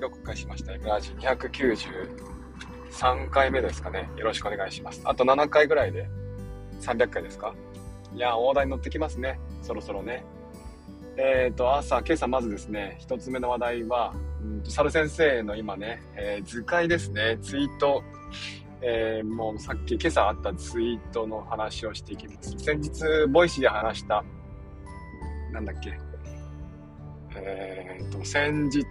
録画しました。ラジ293回目ですかね。よろしくお願いします。あと7回ぐらいで300回ですか。いや、大台に乗ってきますね。そろそろね。今朝まずですね、一つ目の話題は、猿先生の今ね、図解ですね、ツイート、もうさっき今朝あったツイートの話をしていきます。先日、ボイシーで話した、なんだっけ、先日、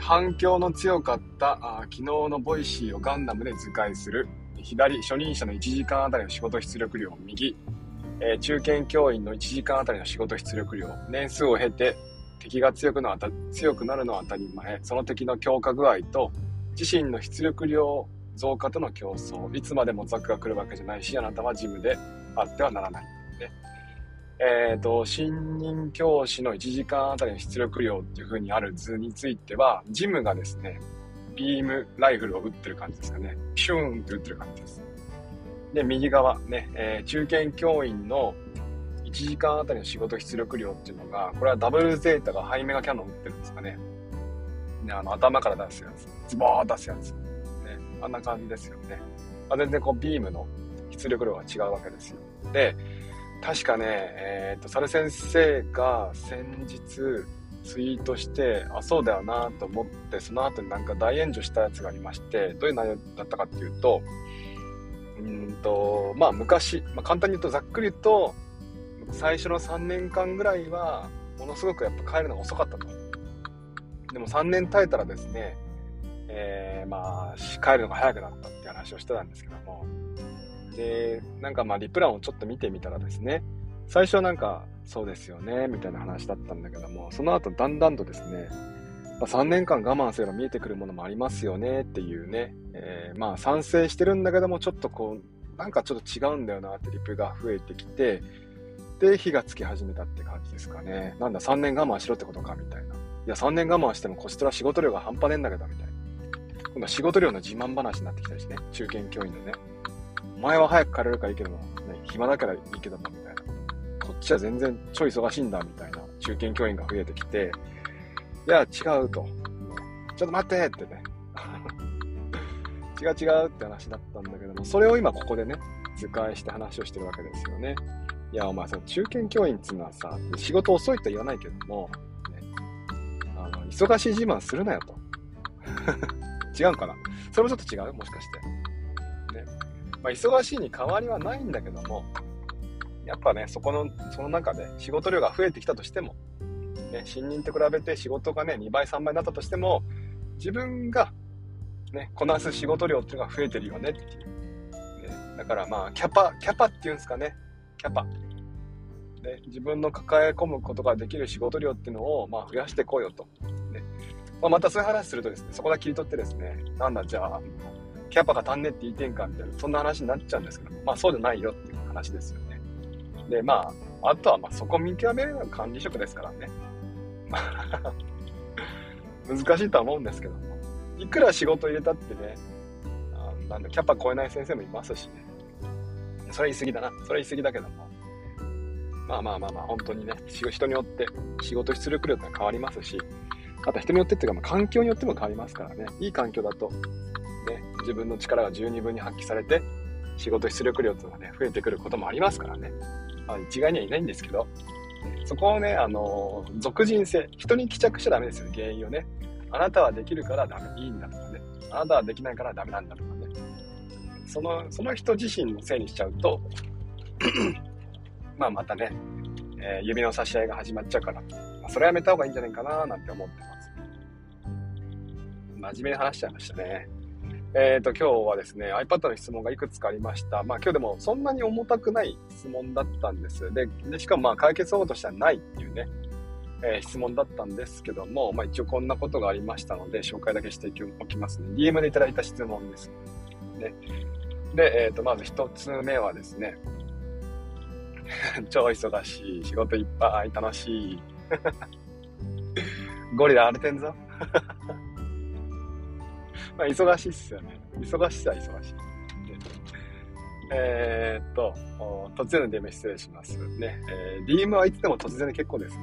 反響の強かった昨日のボイシーをガンダムで図解する、左、初任者の1時間あたりの仕事出力量を右、中堅教員の1時間あたりの仕事出力量、年数を経て敵が強くなるのは当たり前、その敵の強化具合と自身の出力量増加との競争、いつまでもザクが来るわけじゃないし、あなたはジムであってはならない、ね。新任教師の1時間あたりの出力量っていう風にある図については、ジムがですね、ビームライフルを撃ってる感じですかね。シューンって撃ってる感じです。で、右側ね、中堅教員の1時間あたりの仕事出力量っていうのが、これはダブルゼータがハイメガキャノン打ってるんですかね。ね、頭から出すやつ、ズボー出すやつ、ね、あんな感じですよね。まあ、全然こうビームの出力量が違うわけですよ。で、確かね、猿先生が先日ツイートして、あ、そうだよなと思って、その後になんか大炎上したやつがありまして、どういう内容だったかっていうと、昔、簡単に言うとざっくり言うと最初の3年間ぐらいはものすごくやっぱ帰るのが遅かったと。でも3年耐えたらですね、帰るのが早くなったって話をしてたんですけども、でなんかリプランをちょっと見てみたらですね、最初はなんかそうですよねみたいな話だったんだけども、その後だんだんとですね、3年間我慢すれば見えてくるものもありますよねっていうね、賛成してるんだけども、ちょっとこうなんかちょっと違うんだよなってリプが増えてきて、で火がつき始めたって感じですかね。なんだ3年我慢しろってことかみたいな。いや3年我慢してもこちとら仕事量が半端ねえんだけどみたいな。今度は仕事量の自慢話になってきたりしてね、中堅教員でね、お前は早く帰れるからいいけども、ね、暇だからいいけどもみたいな、こっちは全然ちょい忙しいんだみたいな中堅教員が増えてきて、いや違うと、ちょっと待ってってね違うって話だったんだけども、それを今ここでね図解して話をしてるわけですよね。いやお前その中堅教員っつうのはさ、仕事遅いとは言わないけども、ね、忙しい自慢するなよと違うかな、それもちょっと違うもしかして、ね。忙しいに変わりはないんだけども、やっぱねその中で仕事量が増えてきたとしてもね、新任と比べて仕事がね2倍3倍になったとしても、自分が、ね、こなす仕事量っていうのが増えてるよねっていう、ね、だからキャパっていうんですかね、キャパで自分の抱え込むことができる仕事量っていうのを増やしていこうよと、ね。またそういう話するとですね、そこだけ切り取ってですね、なんだじゃあキャパが足んねって言いてんかみたいな、そんな話になっちゃうんですけど、そうじゃないよっていう話ですよね。であとはそこ見極めるのが管理職ですからね難しいとは思うんですけども、いくら仕事入れたってね、キャパ超えない先生もいますしね、それは言い過ぎだな、それは言い過ぎだけども、本当にね人によって仕事出力量って変わりますし、あと人によってっていうか、環境によっても変わりますからね。いい環境だと、ね、自分の力が十二分に発揮されて仕事出力量っていうのがね増えてくることもありますからね、一概にはいないんですけど、そこをね、属人性、人に帰着しちゃダメですよ、原因をね。あなたはできるからダメ、いいんだとかね。あなたはできないからダメなんだとかね。その人自身のせいにしちゃうと、またね、指の差し合いが始まっちゃうから、それはやめた方がいいんじゃないかななんて思ってます。真面目に話しちゃいましたね。今日はですね、iPad の質問がいくつかありました。今日でもそんなに重たくない質問だったんです。でしかも解決方法としてはないっていうね、質問だったんですけども、一応こんなことがありましたので、紹介だけしておきますね。DM でいただいた質問です。ね、で、まず一つ目はですね、超忙しい、仕事いっぱい、楽しい。ゴリラ荒れてんぞ。忙しいっすよね。忙しさは忙しい。突然の DM 失礼します。ね、DM はいつでも突然で結構です。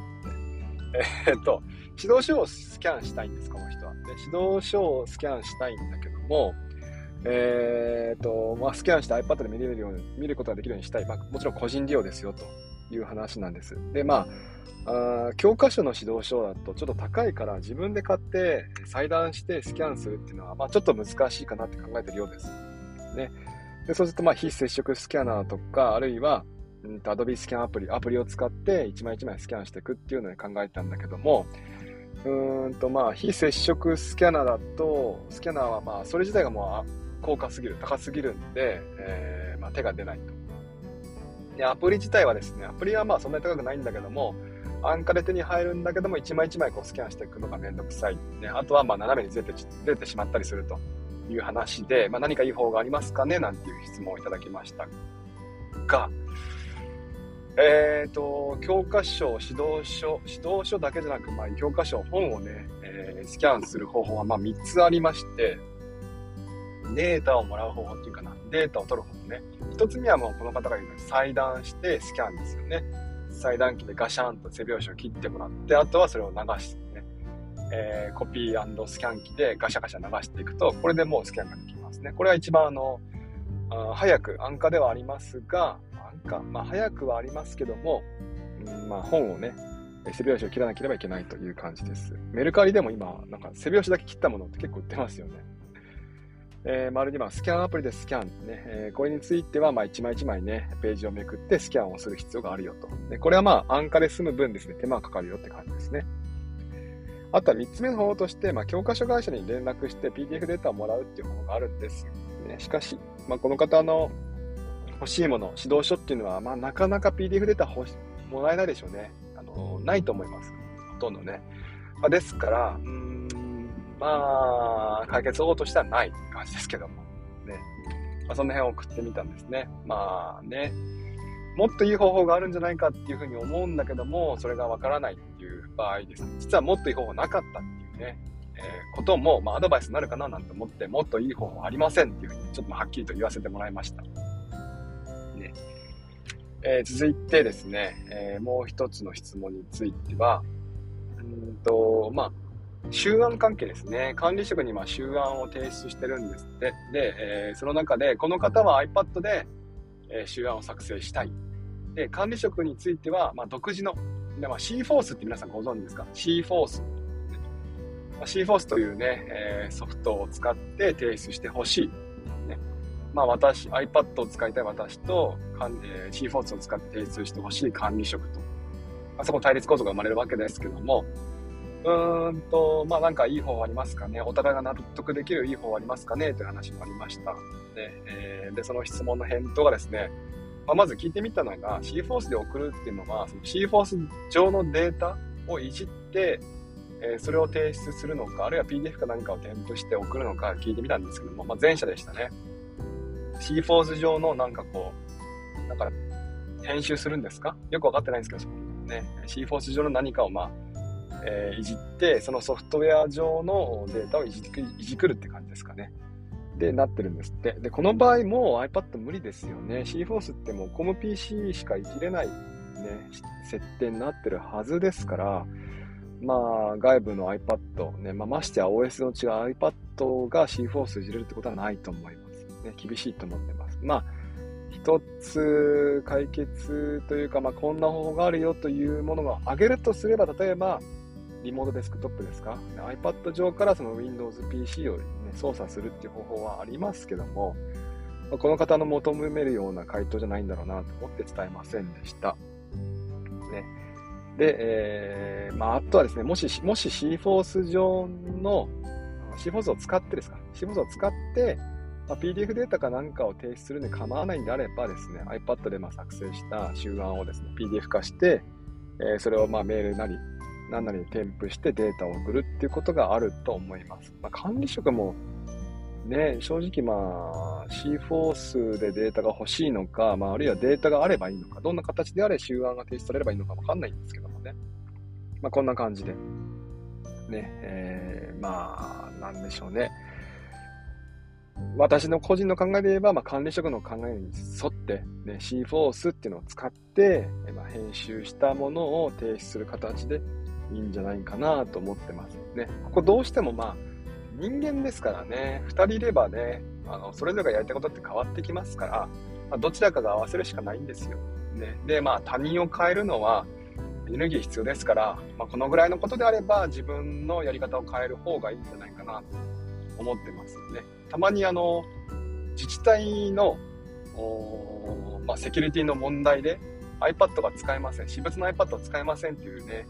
指導書をスキャンしたいんです、この人は。で、指導書をスキャンしたいんだけども、スキャンして iPad で見ることができるようにしたい。まあ、もちろん個人利用ですよという話なんです。で、まあ、教科書の指導書だとちょっと高いから自分で買って裁断してスキャンするっていうのは、まあ、ちょっと難しいかなって考えてるようです。ね。で、そうすると、まあ、非接触スキャナーとか、あるいは、Adobe スキャンアプリを使って一枚一枚スキャンしていくっていうのに考えたんだけども、まあ、非接触スキャナーだと、スキャナーはまあ、それ自体がもう高価すぎる、高すぎるんで、まあ、手が出ないと。で、アプリ自体はですね、アプリはまあそんなに高くないんだけども、安価で手に入るんだけども、一枚一枚こうスキャンしていくのがめんどくさい。ね、あとはまあ斜めにずれてしまったりするという話で、まあ、何かいい方がありますかねなんていう質問をいただきましたが、教科書、指導書だけじゃなく、まあ、教科書、本をね、スキャンする方法は、まあ、3つありまして、データをもらう方法っていうかな、データを取る方法ね。1つ目はもうこの方が言うように、裁断してスキャンですよね。裁断機でガシャンと背拍子を切ってもらって、あとはそれを流すね。コピー&スキャン機でガシャガシャ流していくと、これでもうスキャンができますね。これは一番早く、安価ではありますが、まあ、早くはありますけども、まあ、本をね、背拍子を切らなければいけないという感じです。メルカリでも今、なんか背拍子だけ切ったものって結構売ってますよね。丸2番、スキャンアプリでスキャン、ね。これについては、まあ、一枚一枚ね、ページをめくってスキャンをする必要があるよと。で、これはまあ、安価で済む分ですね、手間がかかるよって感じですね。あとは3つ目の方法として、まあ、教科書会社に連絡して PDF データをもらうっていう方法があるんです。ね、しかし、まあ、この方の欲しいもの、指導書っていうのは、まあ、なかなか PDF データもらえないでしょうね。ないと思います。ほとんどね。まあ、ですから、まあ、解決方法としてはない感じですけども。ね。まあ、その辺を送ってみたんですね。まあね、もっといい方法があるんじゃないかっていうふうに思うんだけども、それがわからないっていう場合ですね。実はもっといい方法なかったっていうね、ことも、まあ、アドバイスになるかななんて思って、もっといい方法はありませんっていうふうに、ちょっとはっきりと言わせてもらいました。続いてですね、もう一つの質問については、まあ、修案関係ですね。管理職に今修案を提出してるんですって。で、その中で、この方は iPad で、修案を作成したい。で、管理職については、まあ、独自の、まあ、C-Force って皆さんご存知ですか？ C-Force。C-Force というね、ソフトを使って提出してほしい。まあ、iPad を使いたい私と、C-Force を使って提出してほしい管理職と、あそこ対立構造が生まれるわけですけども、まあ、なんかいい方はありますかね、お互いが納得できるいい方はありますかね、という話もありました。で、その質問の返答がですね、まあ、まず聞いてみたのが、C-Force で送るっていうのは、C-Force 上のデータをいじって、それを提出するのか、あるいは PDF か何かを添付して送るのか聞いてみたんですけども、まあ、前者でしたね。C-Force 上のなんかこう、なんか編集するんですか？よくわかってないんですけど、そこね、C-Force 上の何かをまあ、いじって、そのソフトウェア上のデータをいじくるって感じですかね。で、なってるんですって。で、この場合も iPad 無理ですよね。C-Force ってもう COM PC しかいじれない、ね、設定になってるはずですから、まあ、外部の iPad、ね、まあ、ましてや OS の違う iPad が C-Force いじれるってことはないと思います。ね、厳しいと思ってます。まあ、一つ解決というか、まあ、こんな方法があるよというものが挙げるとすれば、例えば、リモートデスクトップですか、iPad 上からその Windows PC を、ね、操作するっていう方法はありますけども、まあ、この方の求めるような回答じゃないんだろうなと思って伝えませんでした。ね、で、まあ、あとはですね、もし C-Force 上の、C-Force を使ってですか、C-Force を使って、まあ、PDF データか何かを提出するのに構わないんであればですね、iPad でまあ作成した修案をですね、PDF 化して、それをまあメールなり、何なりに添付してデータを送るっていうことがあると思います。まあ、管理職もね、正直まあ C-Force でデータが欲しいのか、まあ、あるいはデータがあればいいのか、どんな形であれ修案が提出されればいいのかわかんないんですけどもね。まあ、こんな感じで。ね、まあ、なんでしょうね。私の個人の考えで言えば、まあ、管理職の考えに沿って、ね、C-Force っていうのを使って、まあ、編集したものを提出する形で、いいんじゃないかなと思ってますね。ここどうしてもまあ人間ですからね、2人いればね、それぞれがやりたいことって変わってきますから、まあ、どちらかが合わせるしかないんですよ、ね、でまあ他人を変えるのはエネルギー必要ですから、まあ、このぐらいのことであれば自分のやり方を変える方がいいんじゃないかなと思ってますね。たまに自治体の、まあ、セキュリティの問題で iPad が使えません、私物の iPad を使えませんっていうね、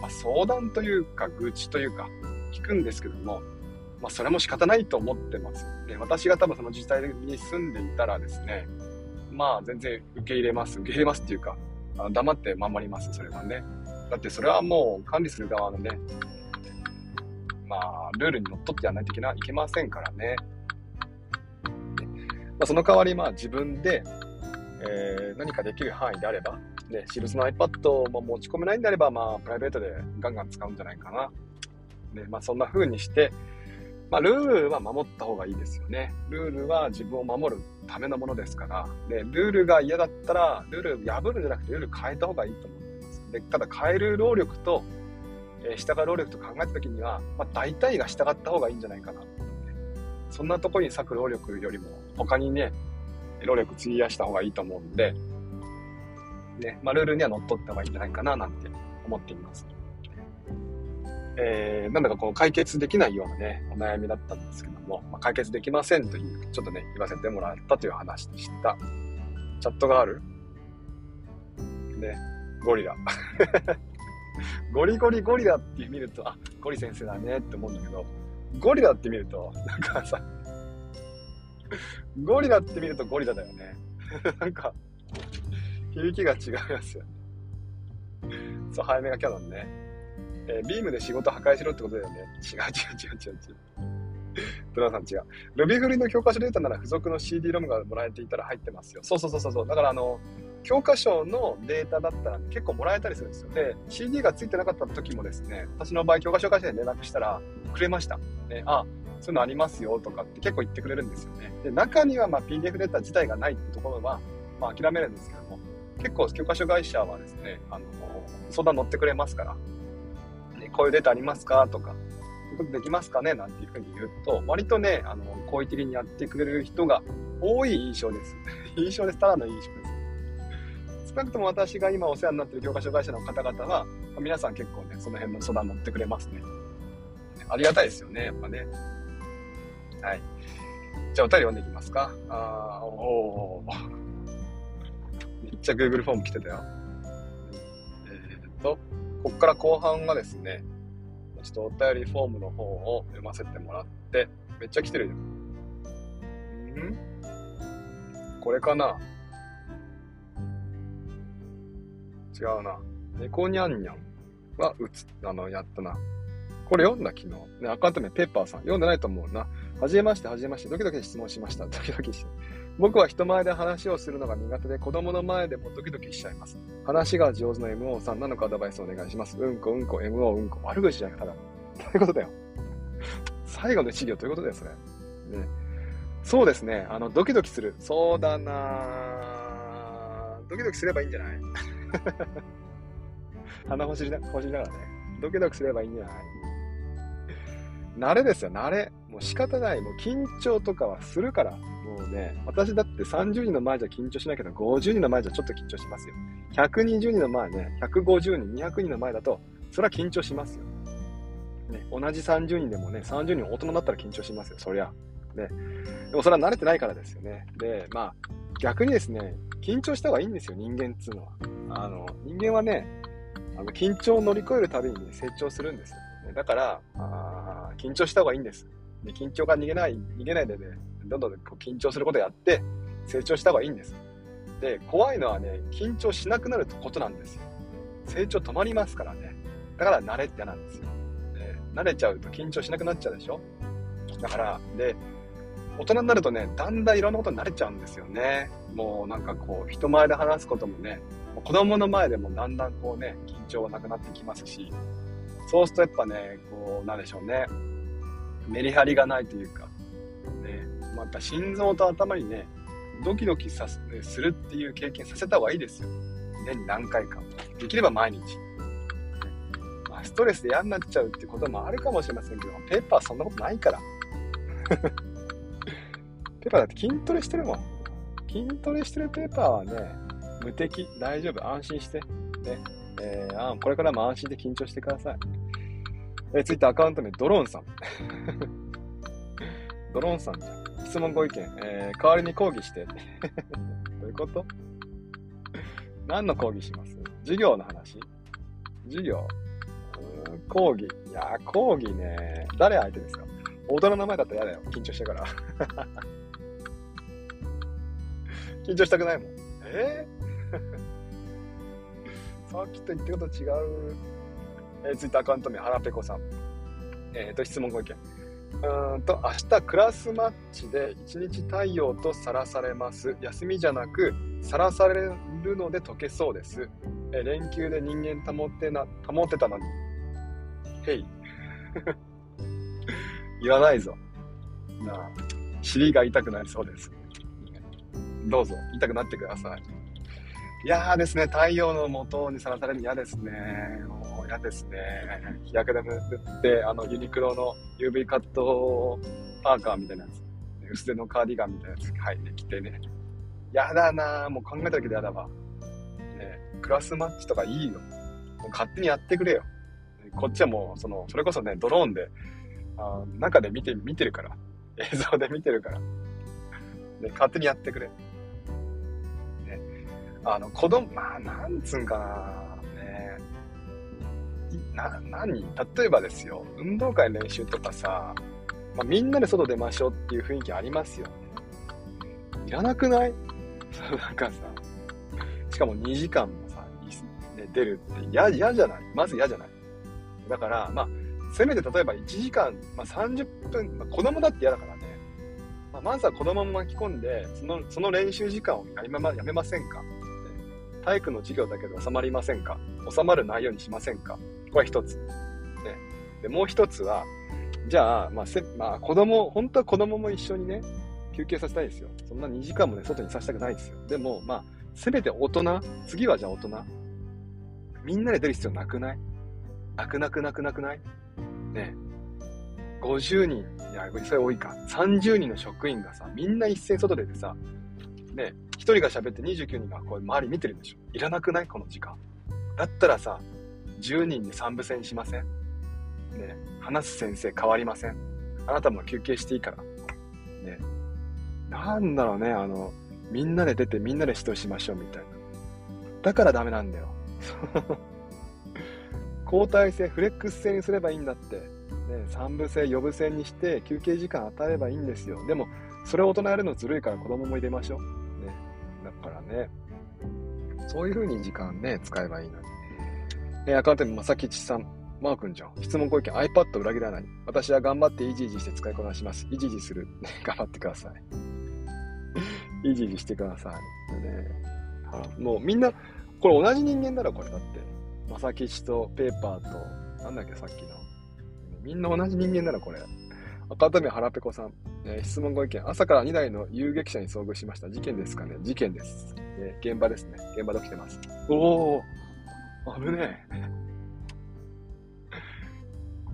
まあ、相談というか愚痴というか聞くんですけども、まあ、それも仕方ないと思ってます。で、私が多分その自治体に住んでいたらですね、まあ全然受け入れますっていうか黙って守ります。それはね、だってそれはもう管理する側のね、まあルールにのっとってやらないといけませんからね。まあ、その代わりまあ自分で、何かできる範囲であれば、ね、私物の iPad を持ち込めないんであれば、まあプライベートでガンガン使うんじゃないかな。でまあ、そんな風にして、まあ、ルールは守った方がいいですよね。ルールは自分を守るためのものですから、でルールが嫌だったらルール破るんじゃなくてルール変えた方がいいと思ってます。でただ変える労力と、従う労力と考えた時には、まあ、大体が従った方がいいんじゃないかな。そんなところに割く労力よりも他にね労力費やした方がいいと思うんで、ねまあ、ルールにはのっとった方がいいんじゃないかななんて思っています。なんだかこう解決できないようなねお悩みだったんですけども、まあ、解決できませんというちょっとね言わせてもらったという話でした。チャットがあるねゴリラゴリラって見るとあゴリ先生だねって思うんだけど、ゴリラって見るとなんかさゴリラって見るとゴリラだよねなんか響きが違いますよね。そう早めがキャノンね、ビームで仕事破壊しろってことだよね。違う。ドラさん違う。ルビフリの教科書データなら付属の CD ロムがもらえていたら入ってますよ。そう。だから教科書のデータだったら結構もらえたりするんですよ。で、CD が付いてなかった時もですね、私の場合教科書会社に連絡したらくれました。ね、あ、そういうのありますよとかって結構言ってくれるんですよね。で、中にはまあ PDF データ自体がないってところはまあ諦めるんですけども、結構教科書会社はですね、相談乗ってくれますから。こういうデータありますかとか、できますかねなんていうふうに言うと、割とね、好意的にやってくれる人が多い印象です。ただの印象です。少なくとも私が今お世話になっている教科書会社の方々は、皆さん結構ね、その辺の相談乗ってくれますね。ありがたいですよね、やっぱね。はい。じゃあお便り読んでいきますか。めっちゃ Google フォーム来てたよ。ここから後半がですね、ちょっとお便りフォームの方を読ませてもらって、めっちゃ来てるよ。これかな？違うな。猫にゃんにゃんはやったな。これ読んだ昨日。ね、アカウント名ペッパーさん。読んでないと思うな。はじめまして。ドキドキ質問しました。僕は人前で話をするのが苦手で、子供の前でもドキドキしちゃいます。話が上手の MO さんなのかアドバイスをお願いします。MO、悪口じゃないかな。ということだよ。最後の資料ということだよ、それ。ね、そうですね。ドキドキする。そうだな。ドキドキすればいいんじゃない鼻ほじりながらね。ドキドキすればいいんじゃない慣れですよ、慣れ。もう仕方ない。もう緊張とかはするから。もうね、私だって30人の前じゃ緊張しないけど、50人の前じゃちょっと緊張しますよ。120人の前ね、150人、200人の前だと、それは緊張しますよ。ね、同じ30人でもね、30人大人だったら緊張しますよ、そりゃ。ね、でもそれは慣れてないからですよね。で、まあ、逆にですね、緊張した方がいいんですよ、人間っつうのは。人間はね、緊張を乗り越えるたびに、ね、成長するんですよ。だから、緊張した方がいいんです。で緊張が逃げないでね、どんどんこう緊張することをやって成長した方がいいんです。で、怖いのはね、緊張しなくなることなんですよ。成長止まりますからね。だから慣れってなんですよ。慣れちゃうと緊張しなくなっちゃうでしょ。だから、で、大人になるとね、だんだんいろんなことに慣れちゃうんですよね。もうなんかこう、人前で話すこともね、子供の前でもだんだんこうね、緊張はなくなってきますし、そうするとやっぱね、こう、なんでしょうね。メリハリがないというか、ね、また心臓と頭にね、ドキドキするっていう経験させた方がいいですよ。年に何回か。できれば毎日。ストレスで嫌になっちゃうってこともあるかもしれませんけど、ペーパーはそんなことないからペーパーだって筋トレしてるもん。筋トレしてるペーパーはね、無敵、大丈夫、安心して、ね、これからも安心で緊張してください。ツイッターアカウント名ドローンさんドローンさんじゃん。質問ご意見、代わりに講義してどういうこと？何の講義します？授業の話？授業？講義？いや講義ね。誰相手ですか？大人の名前だったら嫌だよ、緊張してから緊張したくないもん。さっきと言ってること違う。ツイッターアカウント名はらぺこさん。質問ご意見。明日クラスマッチで一日太陽とさらされます。休みじゃなくさらされるので溶けそうです。連休で人間保てたのに。へい言わないぞなあ。尻が痛くなりそうです。どうぞ痛くなってください。いやーですね、太陽の元にさらされるの嫌ですね。もう嫌ですね。日焼け止め塗って、ユニクロの UV カットパーカーみたいなやつ、薄手のカーディガンみたいなやつ入ってきてね、やだなー。もう考えただけでやだわ、ね、クラスマッチとかいいよ、もう勝手にやってくれよ。こっちはもうそれこそね、ドローンで中で見てるから、映像で見てるから、ね、勝手にやってくれ。子供、まあ、なんつうんかな、ね、例えばですよ、運動会の練習とかさ、まあ、みんなで外出ましょうっていう雰囲気ありますよね。いらなくない？なんかさ、しかも2時間もさ、出るって嫌じゃない？まず嫌じゃない？だから、まあ、せめて例えば1時間、まあ、30分、まあ、子供だって嫌だからね、まあ、まずは子供も巻き込んで、その練習時間をやめませんか？体育の授業だけど収まりませんか？収まる内容にしませんか？これ一つ、ね、でもう一つはじゃあ、まあ、本当は子供も一緒にね、休憩させたいですよ。そんな2時間もね、外にさせたくないですよ。でもまあ、せめて大人、次はじゃあ大人みんなで出る必要なくない？なくないね。50人、いやそれ多いか、30人の職員がさ、みんな一斉外出てさね、1人が喋って29人がこう周り見てるんでしょ。いらなくない？この時間だったらさ、10人で3部制にしません？ね、話す先生変わりません？あなたも休憩していいからね。なんだろうね、みんなで出てみんなで指導しましょうみたいな。だからダメなんだよ交代制、フレックス制にすればいいんだって、ね、3部制4部制にして休憩時間与えればいいんですよ。でもそれを大人やるのずるいから、子供も入れましょう。だからね、そういう風に時間ね、使えばいいのに。アカウント名、まさきちさん、マー君じゃん。質問ご意見、iPad 裏切らない。私は頑張ってイジイジして使いこなします。イジイジする頑張ってくださいイジイジしてください、ね、もうみんなこれ同じ人間だろ。これだってまさきちとペーパーとなんだっけ、さっきのみんな同じ人間だろこれ。アカウント名、はらぺこさん。質問ご意見、朝から2台の遊撃車に遭遇しました。事件ですかね？事件です、現場ですね。現場で起きてます。おお、危ねえ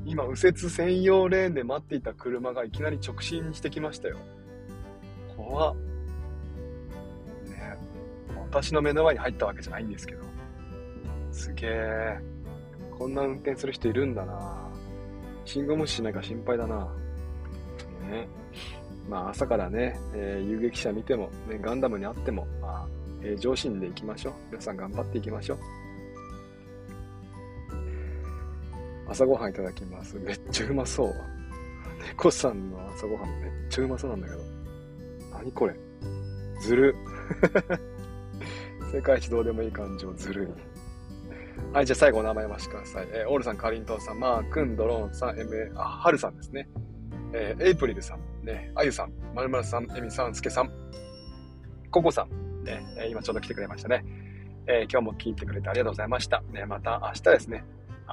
今右折専用レーンで待っていた車がいきなり直進してきましたよ。怖っ、ね、私の目の前に入ったわけじゃないんですけど、すげえ、こんな運転する人いるんだな。信号無視しないか心配だな。ね、まあ朝からね、遊撃車見ても、ね、ガンダムにあっても、まあ上心でいきましょう。皆さん頑張っていきましょう。朝ごはんいただきます。めっちゃうまそう。猫さんの朝ごはんめっちゃうまそうなんだけど、何これ、ずる世界一どうでもいい感情、ずるい。はい、じゃあ最後お名前お待ちください。オールさん、かりんとうさん、マー君、ドローンさん、はるさんですね、エイプリルさん、ね、あゆさん、まるまるさん、えみさん、すけさん、ここさん、ね、今ちょうど来てくれましたね、今日も聞いてくれてありがとうございました、ね、また明日ですね。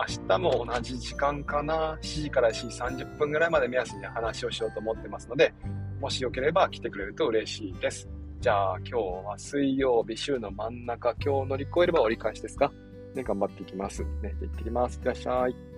明日も同じ時間かな、7時から4時30分ぐらいまで目安に話をしようと思ってますので、もしよければ来てくれると嬉しいです。じゃあ今日は水曜日、週の真ん中、今日乗り越えれば折り返しですか。で頑張っていきます。ね、行ってきます。いってらっしゃい。